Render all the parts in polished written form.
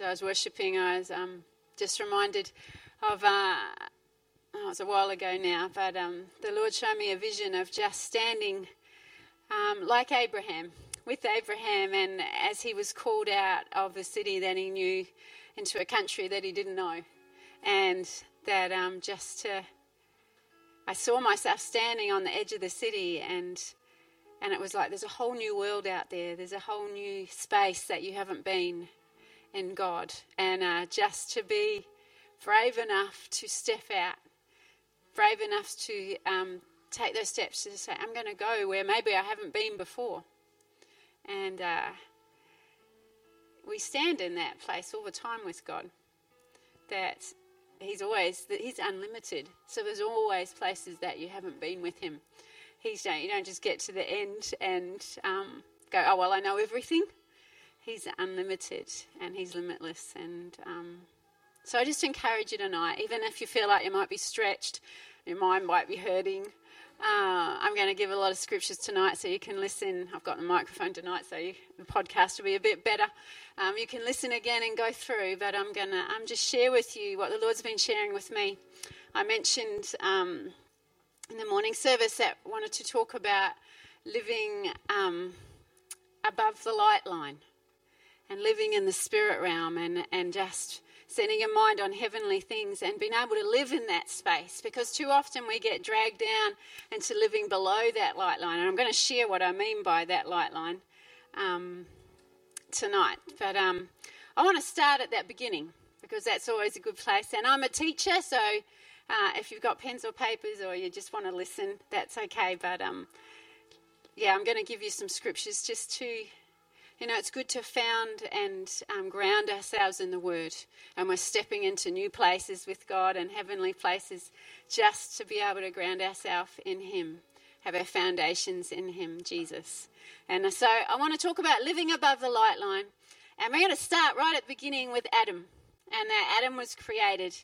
as I was worshipping, I was just reminded of, it was a while ago now, but the Lord showed me a vision of just standing like Abraham, with Abraham, and as he was called out of the city that he knew into a country that he didn't know, and that I saw myself standing on the edge of the city, and it was like there's a whole new world out there. There's a whole new space that you haven't been in God. And just to be brave enough to step out, brave enough to take those steps to say, I'm going to go where maybe I haven't been before. And we stand in that place all the time with God, that He's unlimited. So there's always places that you haven't been with Him. You don't just get to the end and go, oh, well, I know everything. He's unlimited and He's limitless. And so I just encourage you tonight, even if you feel like you might be stretched, your mind might be hurting, I'm going to give a lot of scriptures tonight so you can listen. I've got the microphone tonight, so the podcast will be a bit better. You can listen again and go through, but I'm going to just share with you what the Lord's been sharing with me. I mentioned in the morning service that I wanted to talk about living above the light line and living in the spirit realm and just setting your mind on heavenly things and being able to live in that space, because too often we get dragged down into living below that light line. And I'm going to share what I mean by that light line tonight. But I want to start at that beginning, because that's always a good place. And I'm a teacher, so if you've got pens or papers or you just want to listen, that's okay. But I'm going to give you some scriptures just to... it's good to found and ground ourselves in the Word. And we're stepping into new places with God and heavenly places just to be able to ground ourselves in Him, have our foundations in Him, Jesus. And so I want to talk about living above the light line. And we're going to start right at the beginning with Adam. And Adam was created.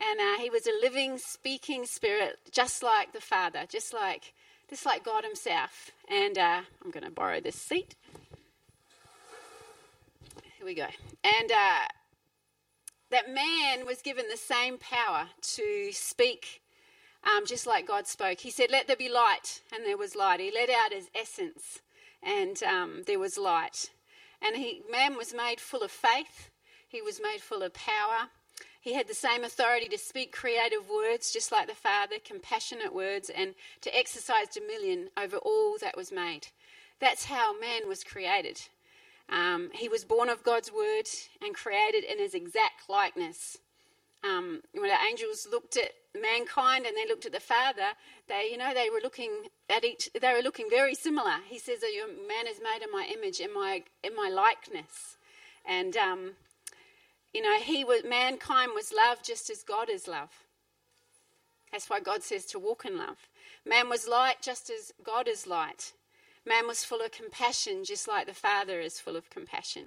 And he was a living, speaking spirit, just like the Father, just like God Himself. And I'm going to borrow this seat. We go. And that man was given the same power to speak just like God spoke. He said, let there be light, and there was light. He let out His essence, and there was light. And man was made full of faith. He was made full of power. He had the same authority to speak creative words just like the Father, compassionate words, and to exercise dominion over all that was made. That's how man was created. He was born of God's word and created in His exact likeness. When the angels looked at mankind and they looked at the Father, they were looking at each. They were looking very similar. He says that your man is made in my image, in my likeness, and mankind was loved just as God is love. That's why God says to walk in love. Man was light just as God is light. Man was full of compassion, just like the Father is full of compassion.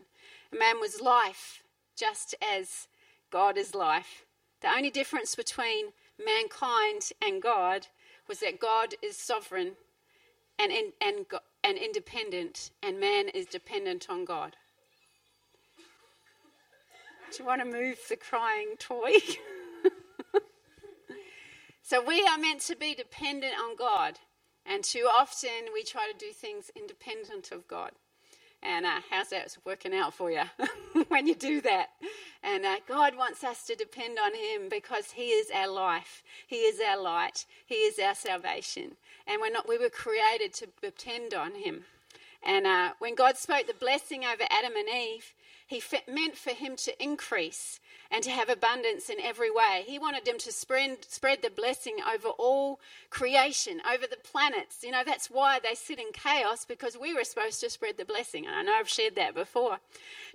Man was life, just as God is life. The only difference between mankind and God was that God is sovereign and independent, and man is dependent on God. Do you want to move the crying toy? So we are meant to be dependent on God. And too often we try to do things independent of God. And how's that working out for you when you do that? And God wants us to depend on Him, because He is our life. He is our light. He is our salvation. And we were created to depend on Him. And when God spoke the blessing over Adam and Eve, He meant for him to increase and to have abundance in every way. He wanted them to spread the blessing over all creation, over the planets. That's why they sit in chaos, because we were supposed to spread the blessing. And I know I've shared that before.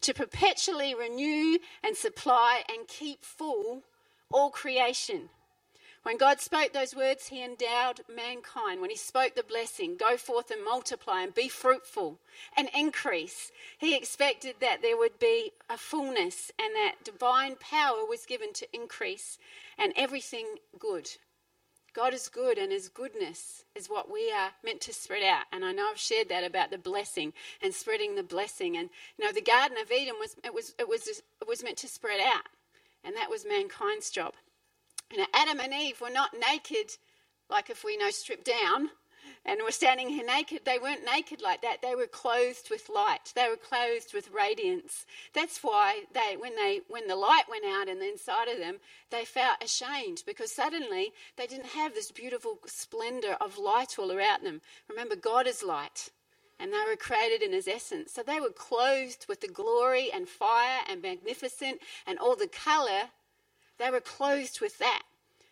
To perpetually renew and supply and keep full all creation. When God spoke those words, He endowed mankind. When He spoke the blessing, go forth and multiply and be fruitful and increase, He expected that there would be a fullness, and that divine power was given to increase and everything good. God is good, and His goodness is what we are meant to spread out. And I know I've shared that about the blessing and spreading the blessing. And you know, the Garden of Eden was meant to spread out, and that was mankind's job. You know, Adam and Eve were not naked, like if we know stripped down, and were standing here naked. They weren't naked like that. They were clothed with light. They were clothed with radiance. That's why when the light went out and the inside of them, they felt ashamed, because suddenly they didn't have this beautiful splendor of light all around them. Remember, God is light, and they were created in His essence. So they were clothed with the glory and fire and magnificent and all the color. They were clothed with that.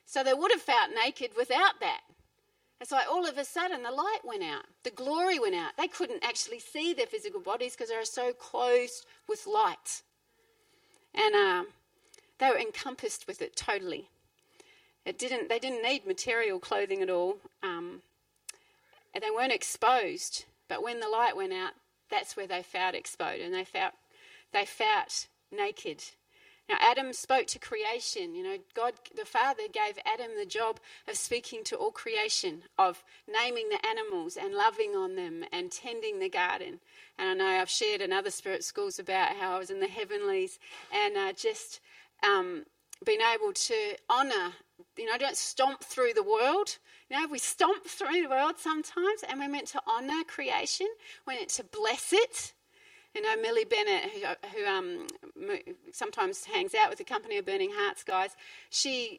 So they would have felt naked without that. It's like all of a sudden the light went out, the glory went out. They couldn't actually see their physical bodies because they were so clothed with light. And they were encompassed with it totally. They didn't need material clothing at all. And they weren't exposed. But when the light went out, that's where they felt exposed, and they felt naked. Now, Adam spoke to creation. You know, God, the Father, gave Adam the job of speaking to all creation, of naming the animals and loving on them and tending the garden. And I know I've shared in other spirit schools about how I was in the heavenlies and just being able to honour. You know, don't stomp through the world. You know, we stomp through the world sometimes, and we're meant to honour creation. We're meant to bless it. You know, Millie Bennett, who sometimes hangs out with the Company of Burning Hearts guys, she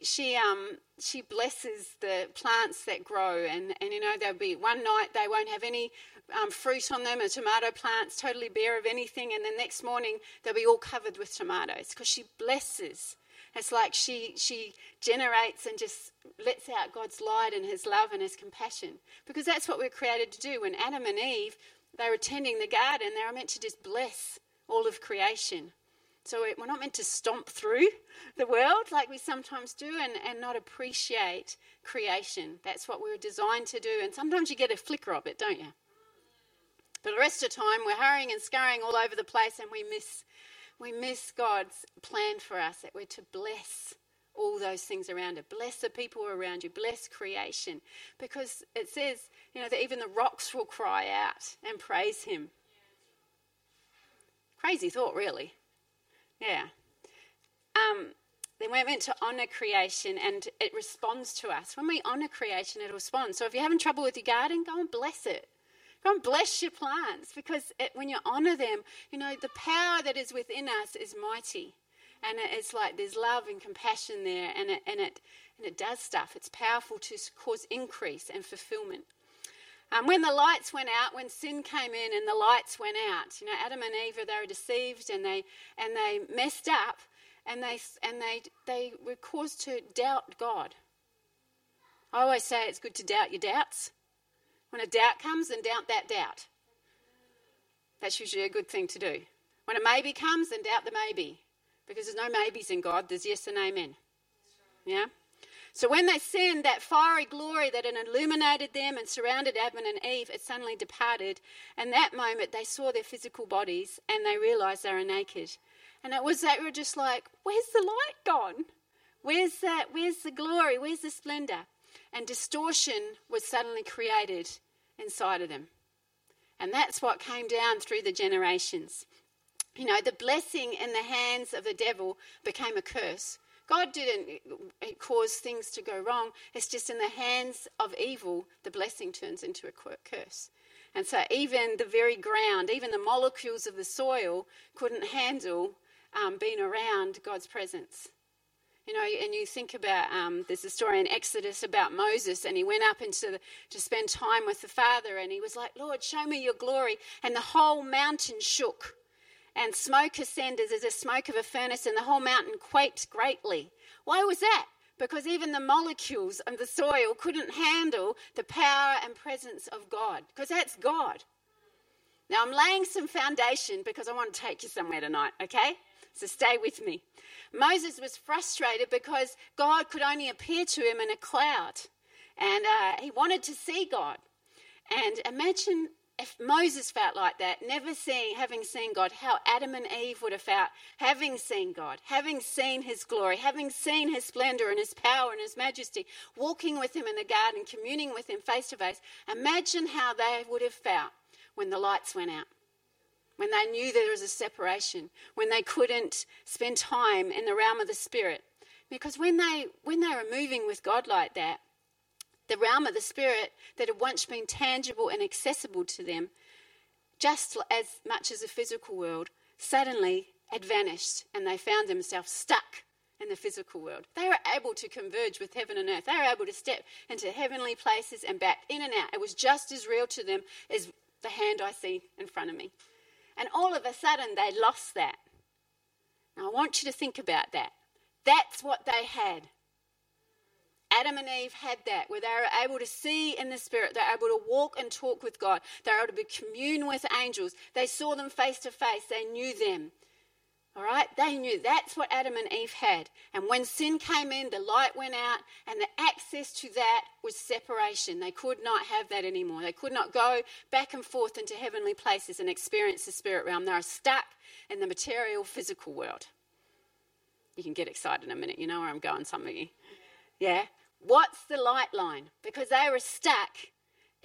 blesses the plants that grow, and you know, there'll be one night they won't have any fruit on them, or tomato plants totally bare of anything, and the next morning they'll be all covered with tomatoes, because she blesses. It's like she generates and just lets out God's light and His love and His compassion, because that's what we're created to do. When Adam and Eve, they were tending the garden, they were meant to just bless all of creation. So we're not meant to stomp through the world like we sometimes do and not appreciate creation. That's what we were designed to do. And sometimes you get a flicker of it, don't you? But the rest of the time, we're hurrying and scurrying all over the place, and we miss God's plan for us, that we're to bless all those things around it. Bless the people around you. Bless creation. Because it says, you know, that even the rocks will cry out and praise Him. Crazy thought, really. Yeah. Then we're meant to honour creation, and it responds to us. When we honour creation, it responds. So if you're having trouble with your garden, go and bless it. Go and bless your plants, because when you honour them, you know, the power that is within us is mighty. And it's like there's love and compassion there, and it does stuff. It's powerful to cause increase and fulfillment. When the lights went out, when sin came in and the lights went out, you know, Adam and Eve, they were deceived, and they messed up, and they were caused to doubt God. I always say it's good to doubt your doubts. When a doubt comes, then doubt that doubt. That's usually a good thing to do. When a maybe comes, then doubt the maybe. Because there's no maybes in God. There's yes and amen. Yeah? So when they sinned, that fiery glory that had illuminated them and surrounded Adam and Eve, it suddenly departed. And that moment, they saw their physical bodies, and they realised they were naked. And it was that we were just like, where's the light gone? Where's that? Where's the glory? Where's the splendour? And distortion was suddenly created inside of them. And that's what came down through the generations. You know, the blessing in the hands of the devil became a curse. God didn't cause things to go wrong. It's just in the hands of evil, the blessing turns into a curse. And so even the very ground, even the molecules of the soil couldn't handle being around God's presence. You know, and you think about, there's a story in Exodus about Moses, and he went up to spend time with the Father, and he was like, Lord, show me your glory. And the whole mountain shook. And smoke ascended as a smoke of a furnace, and the whole mountain quaked greatly. Why was that? Because even the molecules of the soil couldn't handle the power and presence of God, because that's God. Now, I'm laying some foundation because I want to take you somewhere tonight, okay? So stay with me. Moses was frustrated because God could only appear to him in a cloud, and he wanted to see God. And imagine if Moses felt like that, never seeing, having seen God, how Adam and Eve would have felt, having seen God, having seen his glory, having seen his splendor and his power and his majesty, walking with him in the garden, communing with him face to face. Imagine how they would have felt when the lights went out, when they knew there was a separation, when they couldn't spend time in the realm of the spirit. Because when they were moving with God like that, the realm of the spirit that had once been tangible and accessible to them, just as much as the physical world, suddenly had vanished and they found themselves stuck in the physical world. They were able to converge with heaven and earth. They were able to step into heavenly places and back, in and out. It was just as real to them as the hand I see in front of me. And all of a sudden they lost that. Now I want you to think about that. That's what they had. Adam and Eve had that, where they were able to see in the spirit. They were able to walk and talk with God. They were able to commune with angels. They saw them face to face. They knew them. All right? They knew. That's what Adam and Eve had. And when sin came in, the light went out, and the access to that was separation. They could not have that anymore. They could not go back and forth into heavenly places and experience the spirit realm. They were stuck in the material, physical world. You can get excited in a minute. You know where I'm going, some of you. Yeah? What's the light line? Because they were stuck,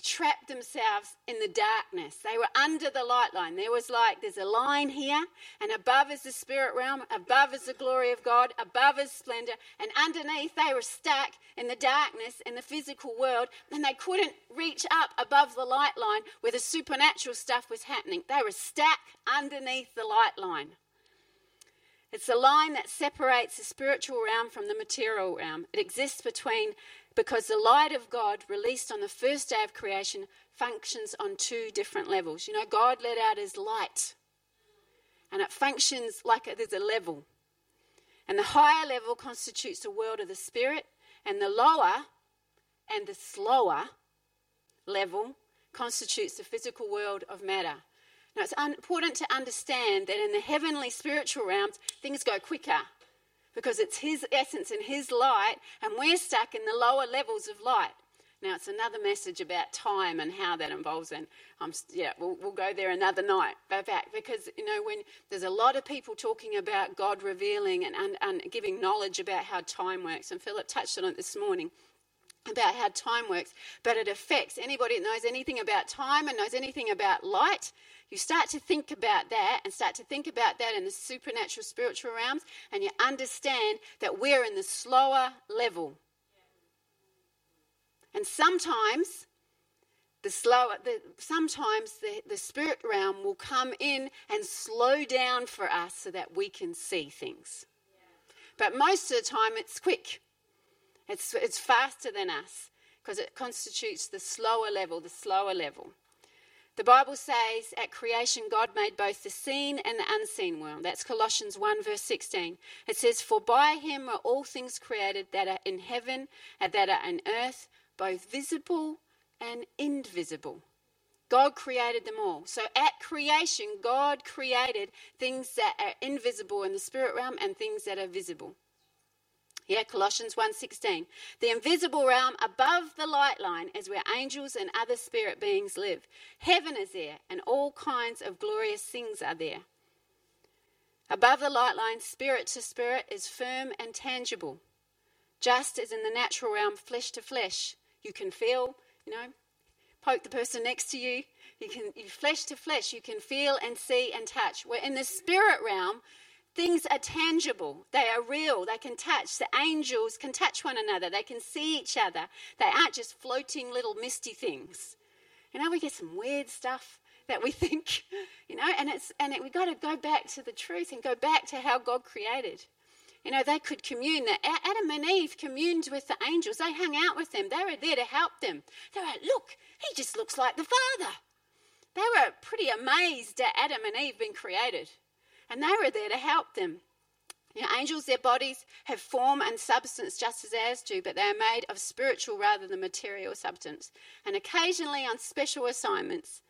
trapped themselves in the darkness. They were under the light line. There was like, there's a line here, and above is the spirit realm, above is the glory of God, above is splendor, and underneath they were stuck in the darkness in the physical world, and they couldn't reach up above the light line where the supernatural stuff was happening. They were stuck underneath the light line. It's a line that separates the spiritual realm from the material realm. It exists between, because the light of God released on the first day of creation functions on two different levels. You know, God let out his light, and it functions like there's a level. And the higher level constitutes the world of the spirit, and the lower and the slower level constitutes the physical world of matter. Now, it's important to understand that in the heavenly spiritual realms, things go quicker because it's his essence and his light, and we're stuck in the lower levels of light. Now, it's another message about time and how that involves, and we'll go there another night back, because, you know, when there's a lot of people talking about God revealing and giving knowledge about how time works, and Philip touched on it this morning, about how time works, but it affects anybody that knows anything about time and knows anything about light. You start to think about that and start to think about that in the supernatural spiritual realms, and you understand that we're in the slower level. And sometimes the spirit realm will come in and slow down for us so that we can see things. But most of the time it's quick. It's faster than us because it constitutes the slower level, The Bible says at creation, God made both the seen and the unseen world. That's Colossians 1 verse 16. It says, "For by him are all things created that are in heaven and that are in earth, both visible and invisible." God created them all. So at creation, God created things that are invisible in the spirit realm and things that are visible. Yeah, Colossians 1:16. The invisible realm above the light line is where angels and other spirit beings live. Heaven is there, and all kinds of glorious things are there. Above the light line, spirit to spirit is firm and tangible. Just as in the natural realm, flesh to flesh, you can feel, poke the person next to you. You flesh to flesh, you can feel and see and touch. Where in the spirit realm, things are tangible. They are real. They can touch. The angels can touch one another. They can see each other. They aren't just floating little misty things. We get some weird stuff that we think, we've got to go back to the truth and go back to how God created. They could commune. Adam and Eve communed with the angels. They hung out with them. They were there to help them. They were like, "Look, he just looks like the Father." They were pretty amazed at Adam and Eve being created. And they were there to help them. Angels, their bodies have form and substance just as ours do, but they are made of spiritual rather than material substance. And occasionally on special assignments,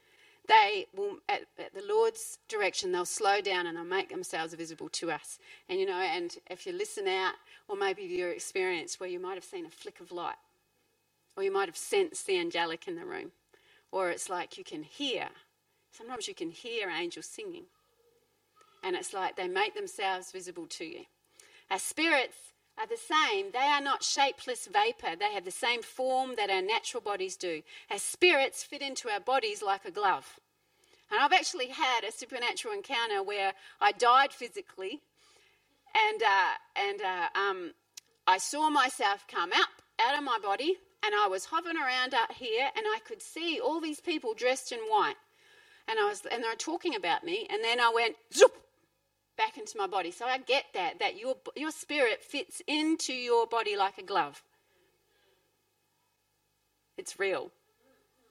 they will, at the Lord's direction, they'll slow down and they'll make themselves visible to us. And, and if you listen out, or maybe your experience where you might have seen a flick of light, or you might have sensed the angelic in the room, or it's like you can hear. Sometimes you can hear angels singing, and it's like they make themselves visible to you. Our spirits are the same. They are not shapeless vapor. They have the same form that our natural bodies do. Our spirits fit into our bodies like a glove. And I've actually had a supernatural encounter where I died physically, and I saw myself come out of my body, and I was hovering around out here, and I could see all these people dressed in white, and they were talking about me, and then I went zoop back into my body. So I get that your spirit fits into your body like a glove. It's real.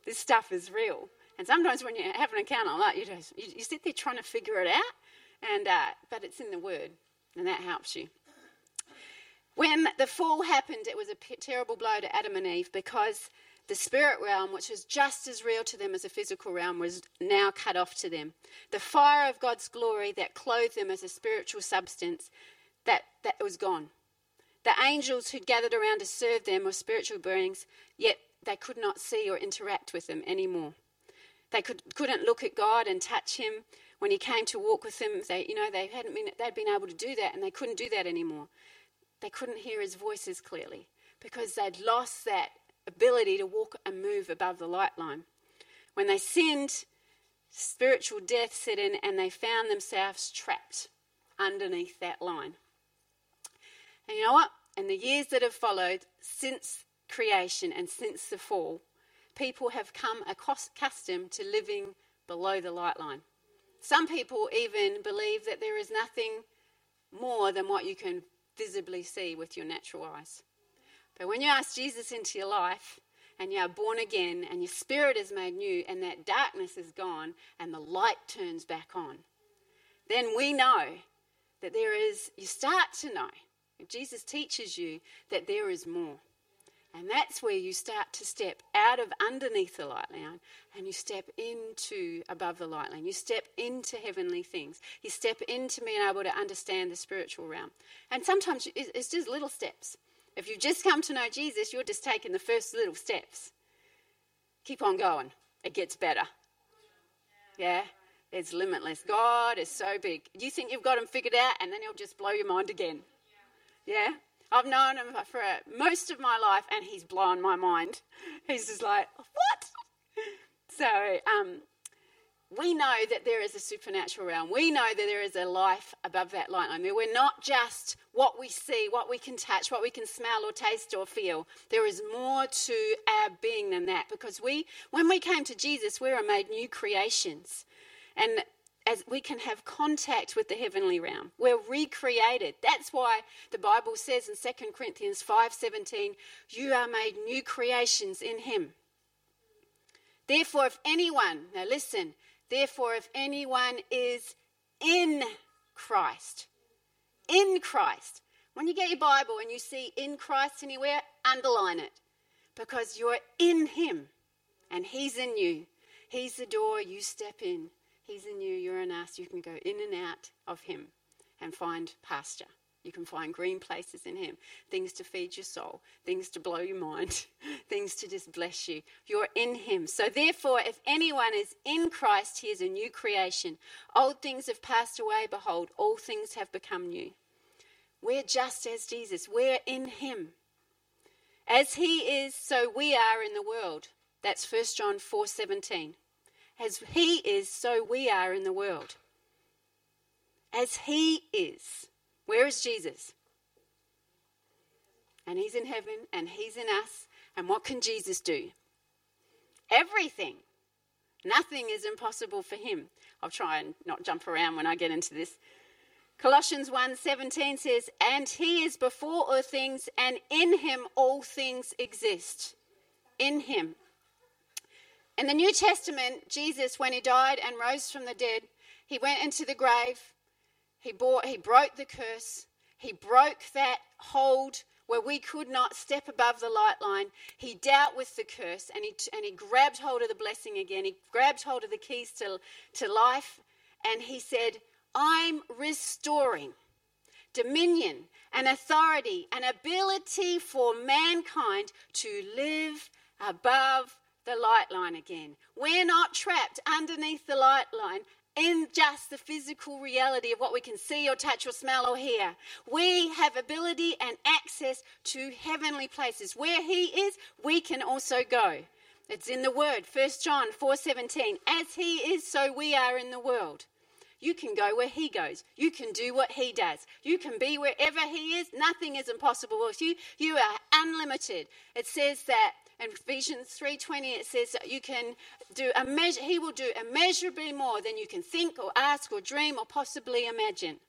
This stuff is real. And sometimes when you have an encounter like that, you sit there trying to figure it out, but it's in the Word, and that helps you. When the fall happened, it was a terrible blow to Adam and Eve, because the spirit realm, which was just as real to them as the physical realm, was now cut off to them. The fire of God's glory that clothed them as a spiritual substance, that was gone. The angels who gathered around to serve them were spiritual beings, yet they could not see or interact with them anymore. They couldn't look at God and touch him. When he came to walk with them, they'd been able to do that, and they couldn't do that anymore. They couldn't hear his voices clearly because they'd lost that ability to walk and move above the light line. When they sinned, spiritual death set in, and they found themselves trapped underneath that line. And you know what? In the years that have followed since creation and since the fall, people have come accustomed to living below the light line. Some people even believe that there is nothing more than what you can visibly see with your natural eyes. But when you ask Jesus into your life, and you are born again, and your spirit is made new, and that darkness is gone, and the light turns back on, then we know that you start to know, Jesus teaches you that there is more. And that's where you start to step out of underneath the light line, and you step into above the light line. You step into heavenly things. You step into being able to understand the spiritual realm. And sometimes it's just little steps. If you've just come to know Jesus, you're just taking the first little steps. Keep on going. It gets better. Yeah? It's limitless. God is so big. You think you've got him figured out, and then he'll just blow your mind again. Yeah? I've known him for most of my life, and he's blown my mind. He's just like, what? So we know that there is a supernatural realm. We know that there is a life above that light. I mean, we're not just what we see, what we can touch, what we can smell or taste or feel. There is more to our being than that, because when we came to Jesus, we were made new creations. And as we can have contact with the heavenly realm. We're recreated. That's why the Bible says in 2 Corinthians 5:17, you are made new creations in him. Therefore, if anyone, now listen, therefore, if anyone is in Christ, when you get your Bible and you see in Christ anywhere, underline it, because you're in him and he's in you. He's the door, you step in. He's in you, you're in us. You can go in and out of him and find pasture. You can find green places in him, things to feed your soul, things to blow your mind, things to just bless you. You're in him. So therefore, if anyone is in Christ, he is a new creation. Old things have passed away. Behold, all things have become new. We're just as Jesus. We're in him. As he is, so we are in the world. That's 1 John 4:17. As he is, so we are in the world. As he is. Where is Jesus? And he's in heaven, and he's in us. And what can Jesus do? Everything. Nothing is impossible for him. I'll try and not jump around when I get into this. Colossians 1:17 says, and he is before all things, and in him all things exist. In him. In the New Testament, Jesus, when he died and rose from the dead, he went into the grave, he broke the curse, he broke that hold where we could not step above the light line. He dealt with the curse, and he grabbed hold of the blessing again. He grabbed hold of the keys to life, and he said, I'm restoring dominion and authority and ability for mankind to live above the light line again. We're not trapped underneath the light line in just the physical reality of what we can see or touch or smell or hear. We have ability and access to heavenly places. Where he is, we can also go. It's in the word, 1 John 4:17. As he is, so we are in the world. You can go where he goes. You can do what he does. You can be wherever he is. Nothing is impossible with you. You are unlimited. It says that in Ephesians 3:20, it says that you can do he will do immeasurably more than you can think or ask or dream or possibly imagine.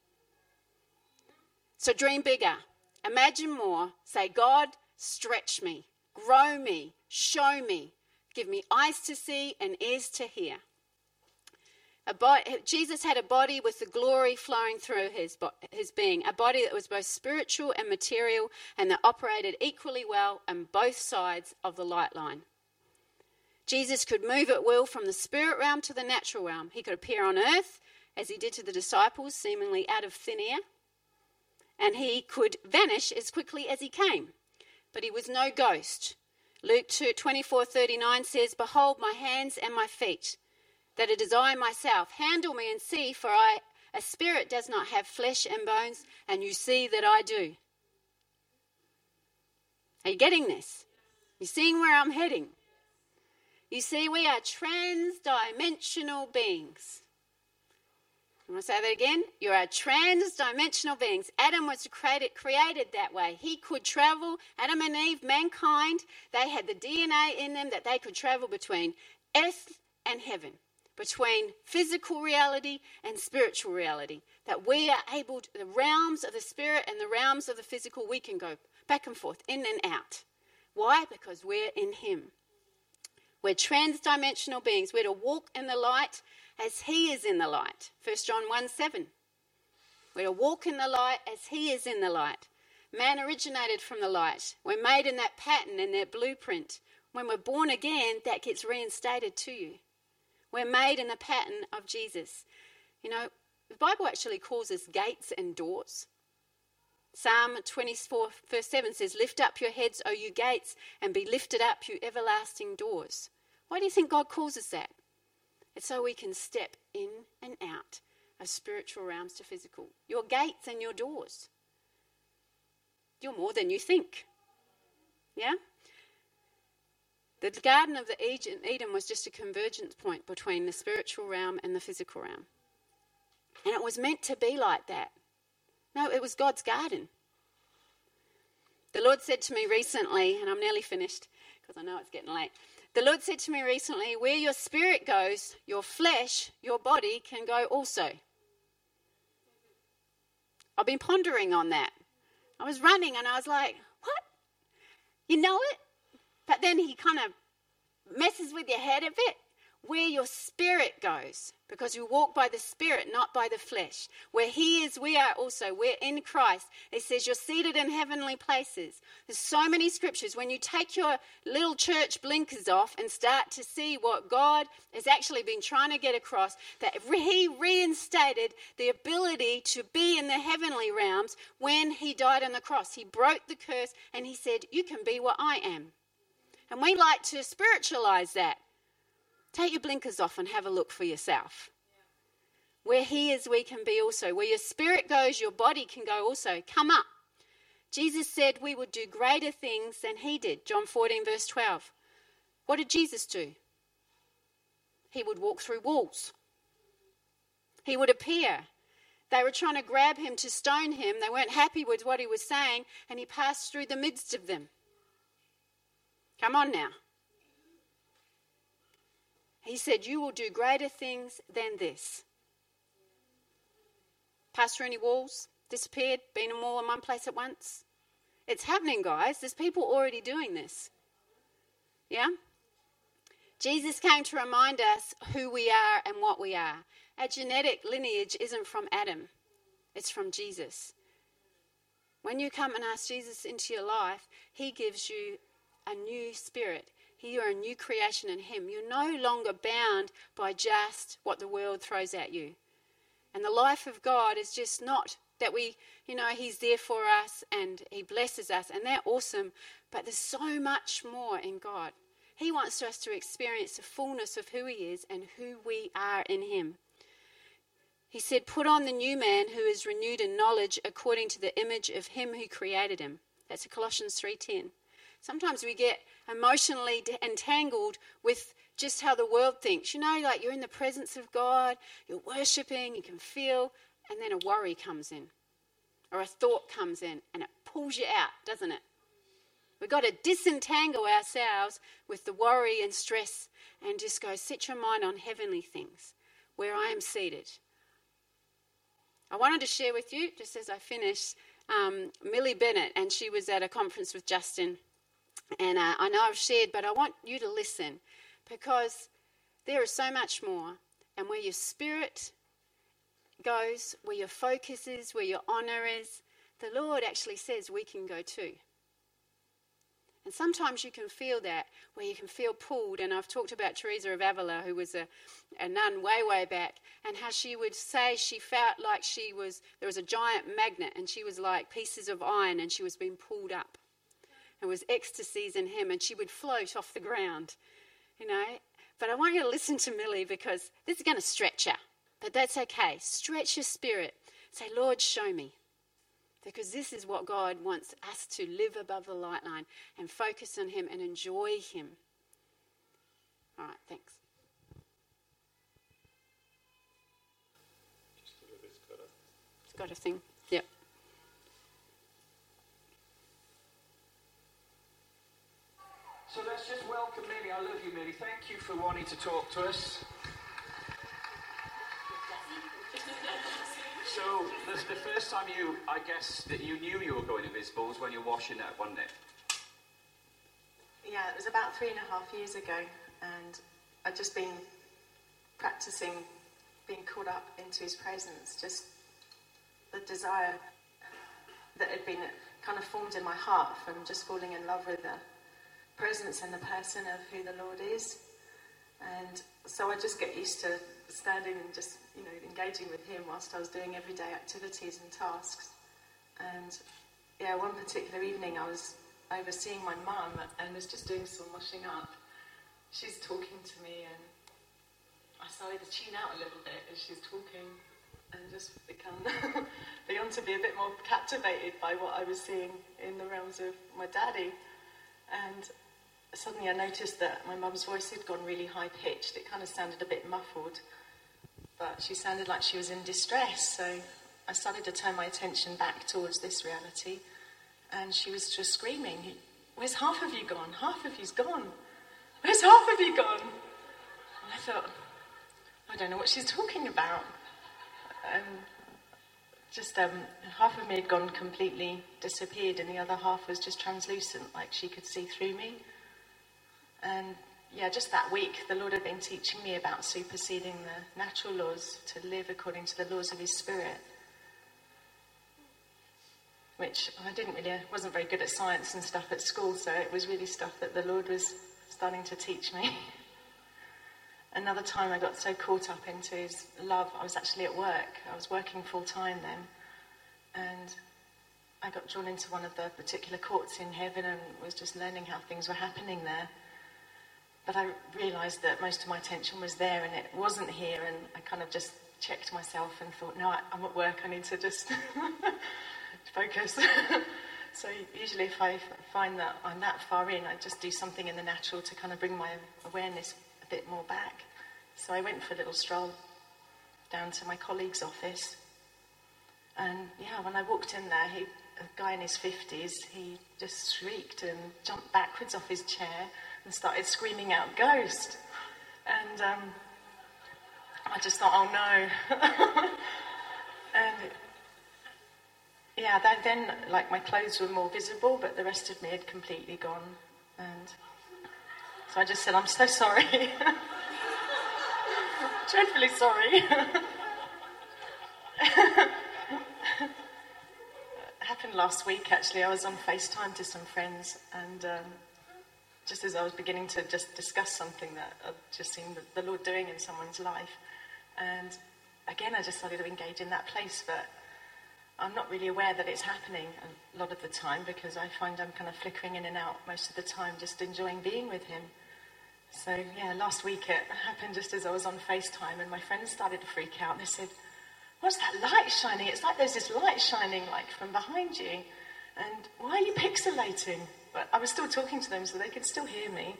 So dream bigger. Imagine more. Say, God, stretch me, grow me, show me, give me eyes to see and ears to hear. Jesus had a body with the glory flowing through his being, a body that was both spiritual and material and that operated equally well on both sides of the light line. Jesus could move at will from the spirit realm to the natural realm. He could appear on earth, as he did to the disciples, seemingly out of thin air, and he could vanish as quickly as he came. But he was no ghost. Luke 24:39 says, "Behold my hands and my feet, that it is I myself. Handle me and see, for a spirit does not have flesh and bones, and you see that I do." Are you getting this? You're seeing where I'm heading. You see, we are trans-dimensional beings. I'm going to say that again. You are trans-dimensional beings. Adam was created that way. He could travel. Adam and Eve, mankind, they had the DNA in them that they could travel between earth and heaven, between physical reality and spiritual reality, that we are able to, the realms of the spirit and the realms of the physical, we can go back and forth, in and out. Why? Because we're in him. We're transdimensional beings. We're to walk in the light as he is in the light. 1 John 1:7. We're to walk in the light as he is in the light. Man originated from the light. We're made in that pattern, in that blueprint. When we're born again, that gets reinstated to you. We're made in the pattern of Jesus. You know, the Bible actually calls us gates and doors. Psalm 24:7 says, "Lift up your heads, O you gates, and be lifted up, you everlasting doors." Why do you think God calls us that? It's so we can step in and out of spiritual realms to physical. Your gates and your doors. You're more than you think. Yeah? The Garden of Eden was just a convergence point between the spiritual realm and the physical realm. And it was meant to be like that. No, it was God's garden. The Lord said to me recently, and I'm nearly finished because I know it's getting late. The Lord said to me recently, "Where your spirit goes, your flesh, your body can go also." I've been pondering on that. I was running and I was like, what? You know it? But then he kind of messes with your head a bit. Where your spirit goes, because you walk by the spirit, not by the flesh. Where he is, we are also. We're in Christ. It says you're seated in heavenly places. There's so many scriptures. When you take your little church blinkers off and start to see what God has actually been trying to get across, that he reinstated the ability to be in the heavenly realms when he died on the cross. He broke the curse and he said, "You can be what I am." And we like to spiritualize that. Take your blinkers off and have a look for yourself. Yeah. Where he is, we can be also. Where your spirit goes, your body can go also. Come up. Jesus said we would do greater things than he did. John 14:12. What did Jesus do? He would walk through walls. He would appear. They were trying to grab him to stone him. They weren't happy with what he was saying, and he passed through the midst of them. Come on now. He said, "You will do greater things than this." Passed through any walls, disappeared, been them all in one place at once. It's happening, guys. There's people already doing this. Yeah? Jesus came to remind us who we are and what we are. Our genetic lineage isn't from Adam. It's from Jesus. When you come and ask Jesus into your life, he gives you a new spirit. You are a new creation in him. You're no longer bound by just what the world throws at you. And the life of God is just not that we, he's there for us and he blesses us, and they're awesome, but there's so much more in God. He wants us to experience the fullness of who he is and who we are in him. He said, put on the new man who is renewed in knowledge according to the image of him who created him. That's Colossians 3:10. Sometimes we get emotionally entangled with just how the world thinks. You know, like you're in the presence of God, you're worshiping, you can feel, and then a worry comes in or a thought comes in and it pulls you out, doesn't it? We've got to disentangle ourselves with the worry and stress and just go, set your mind on heavenly things where I am seated. I wanted to share with you, just as I finish, Millie Bennett, and she was at a conference with Justin. And I know I've shared, but I want you to listen because there is so much more. And where your spirit goes, where your focus is, where your honour is, the Lord actually says we can go too. And sometimes you can feel that, where you can feel pulled. And I've talked about Teresa of Avila, who was a nun way, way back, and how she would say she felt like there was a giant magnet and she was like pieces of iron and she was being pulled up. There was ecstasies in him and she would float off the ground, you know. But I want you to listen to Millie because this is going to stretch her. But that's okay. Stretch your spirit. Say, Lord, show me. Because this is what God wants us to live above the light line and focus on him and enjoy him. All right, thanks. Just a little bit's got a... It's got a thing, yep. So let's just welcome Millie. I love you, Millie. Thank you for wanting to talk to us. So, the first time I guess, that you knew you were going invisible was when you were washing up, wasn't it? Yeah, it was about 3.5 years ago, and I'd just been practicing being caught up into his presence, just the desire that had been kind of formed in my heart from just falling in love with the presence and the person of who the Lord is. And so I just get used to standing and just, you know, engaging with him whilst I was doing everyday activities and tasks. And yeah, one particular evening I was overseeing my mum and was just doing some washing up. She's talking to me and I started to tune out a little bit as she's talking and just began to be a bit more captivated by what I was seeing in the realms of my daddy. And suddenly I noticed that my mum's voice had gone really high-pitched. It kind of sounded a bit muffled, but she sounded like she was in distress. So I started to turn my attention back towards this reality, and she was just screaming, where's half of you gone? Half of you's gone. Where's half of you gone? And I thought, I don't know what she's talking about. Half of me had gone completely disappeared, and the other half was just translucent, like she could see through me. And yeah, just that week, the Lord had been teaching me about superseding the natural laws to live according to the laws of his spirit. Which I wasn't very good at science and stuff at school, so it was really stuff that the Lord was starting to teach me. Another time I got so caught up into his love, I was actually at work. I was working full time then. And I got drawn into one of the particular courts in heaven and was just learning how things were happening there. But I realised that most of my attention was there and it wasn't here, and I kind of just checked myself and thought, no, I'm at work, I need to just focus. So usually if I find that I'm that far in, I just do something in the natural to kind of bring my awareness a bit more back. So I went for a little stroll down to my colleague's office. And yeah, when I walked in there, a guy in his 50s, he just shrieked and jumped backwards off his chair and started screaming out, ghost. And I just thought, oh no. And yeah, then like my clothes were more visible, but the rest of me had completely gone. And so I just said, I'm so sorry. Dreadfully sorry. Happened last week, actually. I was on FaceTime to some friends, and just as I was beginning to just discuss something that I've just seen the Lord doing in someone's life. And again, I just started to engage in that place, but I'm not really aware that it's happening a lot of the time because I find I'm kind of flickering in and out most of the time, just enjoying being with him. So yeah, last week it happened just as I was on FaceTime and my friends started to freak out. They said, "What's that light shining? It's like there's this light shining like from behind you. And why are you pixelating?" But I was still talking to them so they could still hear me.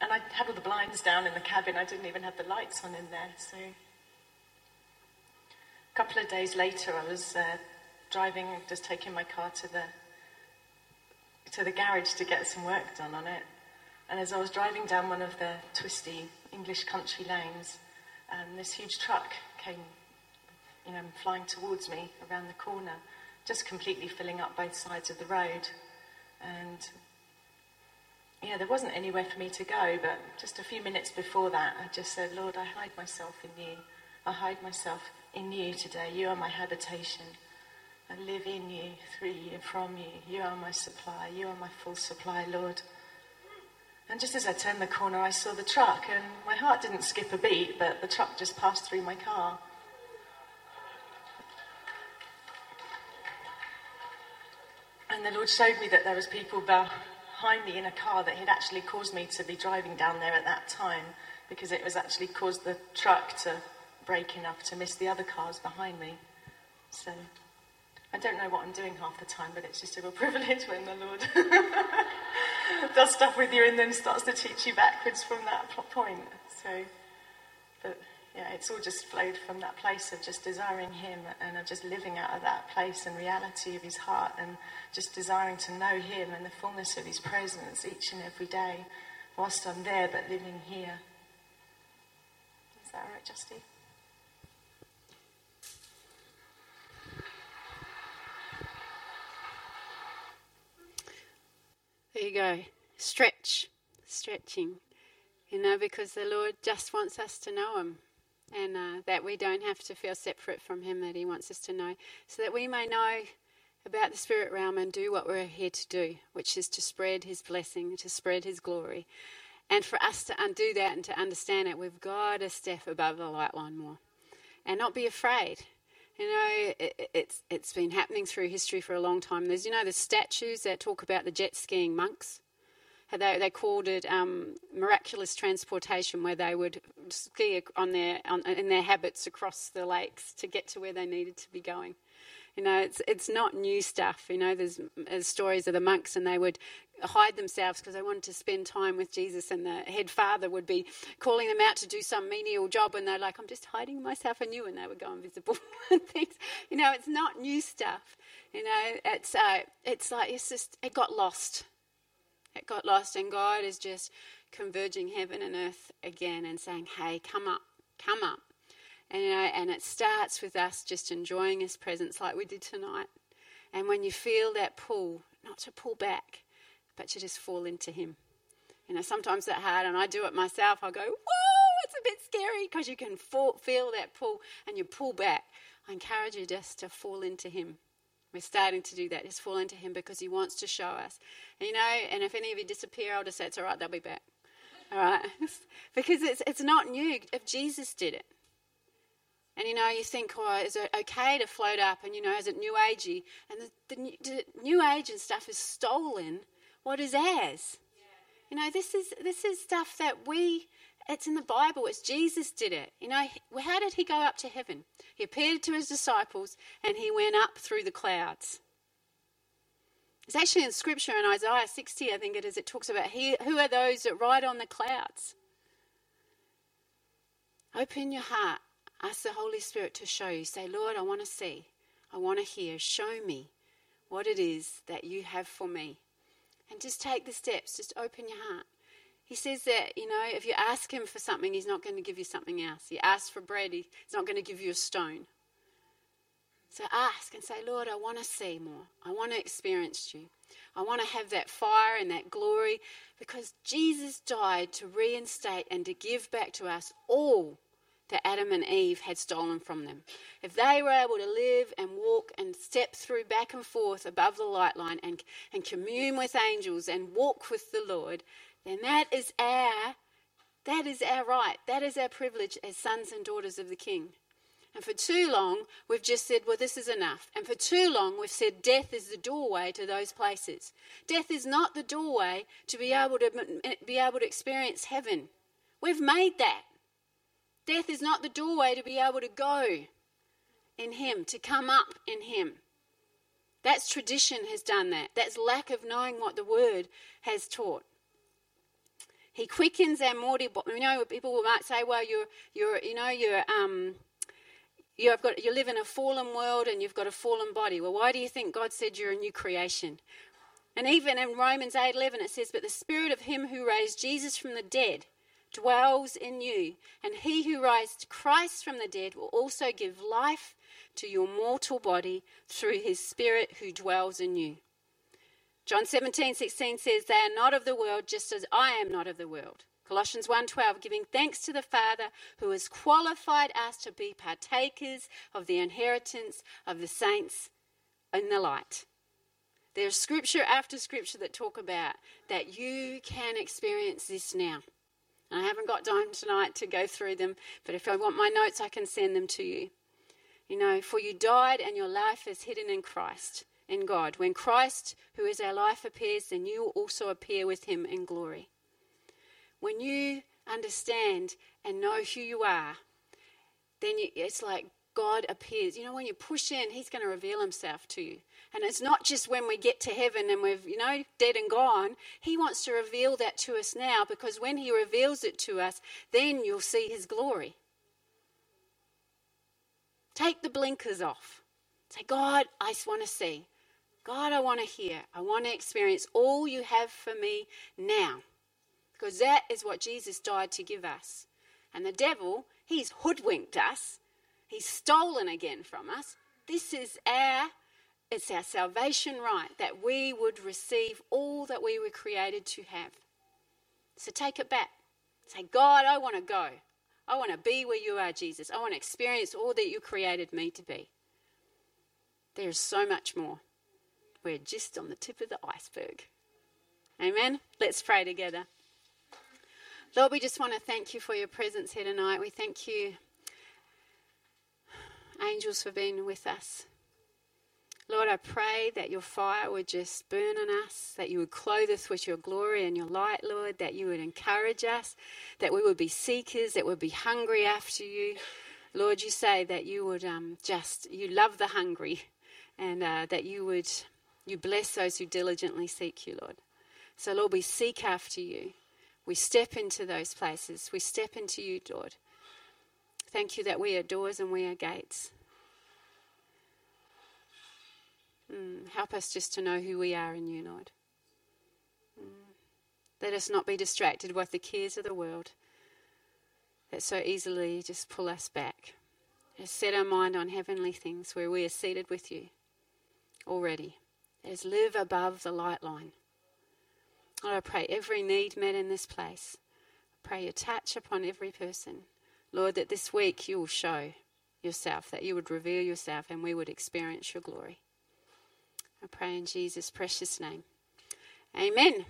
And I had all the blinds down in the cabin. I didn't even have the lights on in there. So a couple of days later, I was driving, just taking my car to the garage to get some work done on it. And as I was driving down one of the twisty English country lanes, this huge truck came, flying towards me around the corner, just completely filling up both sides of the road. And yeah, there wasn't anywhere for me to go, but just a few minutes before that, I just said, "Lord, I hide myself in you. I hide myself in you today. You are my habitation. I live in you, through you, and from you. You are my supply. You are my full supply, Lord." And just as I turned the corner, I saw the truck, and my heart didn't skip a beat, but the truck just passed through my car. And the Lord showed me that there was people behind me in a car that had actually caused me to be driving down there at that time, because it was actually caused the truck to brake enough to miss the other cars behind me. So I don't know what I'm doing half the time, but it's just a real privilege when the Lord does stuff with you and then starts to teach you backwards from that point. So, but yeah, it's all just flowed from that place of just desiring him and of just living out of that place and reality of his heart and just desiring to know him and the fullness of his presence each and every day whilst I'm there but living here. Is that right, Justin? There you go. Stretching, because the Lord just wants us to know him, and that we don't have to feel separate from him, that he wants us to know, so that we may know about the spirit realm and do what we're here to do, which is to spread his blessing, to spread his glory. And for us to undo that and to understand it, we've got to step above the light line more and not be afraid. It's been happening through history for a long time. There's, the statues that talk about the jet skiing monks. They called it miraculous transportation, where they would ski in their habits across the lakes to get to where they needed to be going. It's not new stuff. There's stories of the monks, and they would hide themselves because they wanted to spend time with Jesus, and the head father would be calling them out to do some menial job, and they're like, "I'm just hiding myself in you," and they would go invisible and things. It's not new stuff. It's like it got lost, and God is just converging heaven and earth again and saying, "Hey, come up." And it starts with us just enjoying his presence like we did tonight. And when you feel that pull, not to pull back, but to just fall into him. Sometimes that's hard, and I do it myself. I go, "Whoa, it's a bit scary," because you can feel that pull and you pull back. I encourage you just to fall into him. We're starting to do that, just fall into him, because he wants to show us. And if any of you disappear, I'll just say, "It's all right, they'll be back." All right? Because it's not new. If Jesus did it. And, you think, "Oh, is it okay to float up? And, is it new agey?" And the new age and stuff is stolen. What is ours? Yeah. This is stuff that it's in the Bible. It's Jesus did it. How did he go up to heaven? He appeared to his disciples and he went up through the clouds. It's actually in Scripture in Isaiah 60, I think it is. It talks about who are those that ride on the clouds. Open your heart. Ask the Holy Spirit to show you. Say, "Lord, I want to see. I want to hear. Show me what it is that you have for me." And just take the steps. Just open your heart. He says that, if you ask him for something, he's not going to give you something else. You ask for bread, he's not going to give you a stone. So ask and say, "Lord, I want to see more. I want to experience you. I want to have that fire and that glory," because Jesus died to reinstate and to give back to us all that Adam and Eve had stolen from them. If they were able to live and walk and step through back and forth above the light line and commune with angels and walk with the Lord, then that is our right. That is our privilege as sons and daughters of the King. And for too long, we've just said, well, this is enough. And for too long, we've said death is the doorway to those places. Death is not the doorway to be able to experience heaven. We've made that. Death is not the doorway to be able to go in him, to come up in him. That's tradition has done that. That's lack of knowing what the word has taught. He quickens our mortal body. You know, people might say, well, you live in a fallen world and you've got a fallen body. Well, why do you think God said you're a new creation? And even in Romans 8:11 it says, but the spirit of him who raised Jesus from the dead dwells in you, and he who raised Christ from the dead will also give life to your mortal body through his spirit who dwells in you. John 17:16 says, they are not of the world, just as I am not of the world. Colossians 1:12, giving thanks to the Father who has qualified us to be partakers of the inheritance of the saints in the light. There's scripture after scripture that talk about that you can experience this now. And I haven't got time tonight to go through them, but if I want my notes, I can send them to you. You know, for you died and your life is hidden in Christ. In God. When Christ, who is our life, appears, then you will also appear with him in glory. When you understand and know who you are, then it's like God appears. You know, when you push in, he's going to reveal himself to you. And it's not just when we get to heaven and we're, you know, dead and gone. He wants to reveal that to us now, because when he reveals it to us, then you'll see his glory. Take the blinkers off. Say, God, I want to see. God, I want to hear. I want to experience all you have for me now. Because that is what Jesus died to give us. And the devil, he's hoodwinked us. He's stolen again from us. This is it's our salvation right, that we would receive all that we were created to have. So take it back. Say, God, I want to go. I want to be where you are, Jesus. I want to experience all that you created me to be. There is so much more. We're just on the tip of the iceberg. Amen? Let's pray together. Lord, we just want to thank you for your presence here tonight. We thank you, angels, for being with us. Lord, I pray that your fire would just burn on us, that you would clothe us with your glory and your light, Lord, that you would encourage us, that we would be seekers, that we would be hungry after you. Lord, you say that you would you love the hungry, and that you bless those who diligently seek you, Lord. So, Lord, we seek after you. We step into those places. We step into you, Lord. Thank you that we are doors and we are gates. Help us just to know who we are in you, Lord. Let us not be distracted with the cares of the world that so easily just pull us back. Has set our mind on heavenly things where we are seated with you already. As live above the light line. Lord, I pray every need met in this place. I pray your touch upon every person. Lord, that this week you will show yourself, that you would reveal yourself and we would experience your glory. I pray in Jesus' precious name. Amen.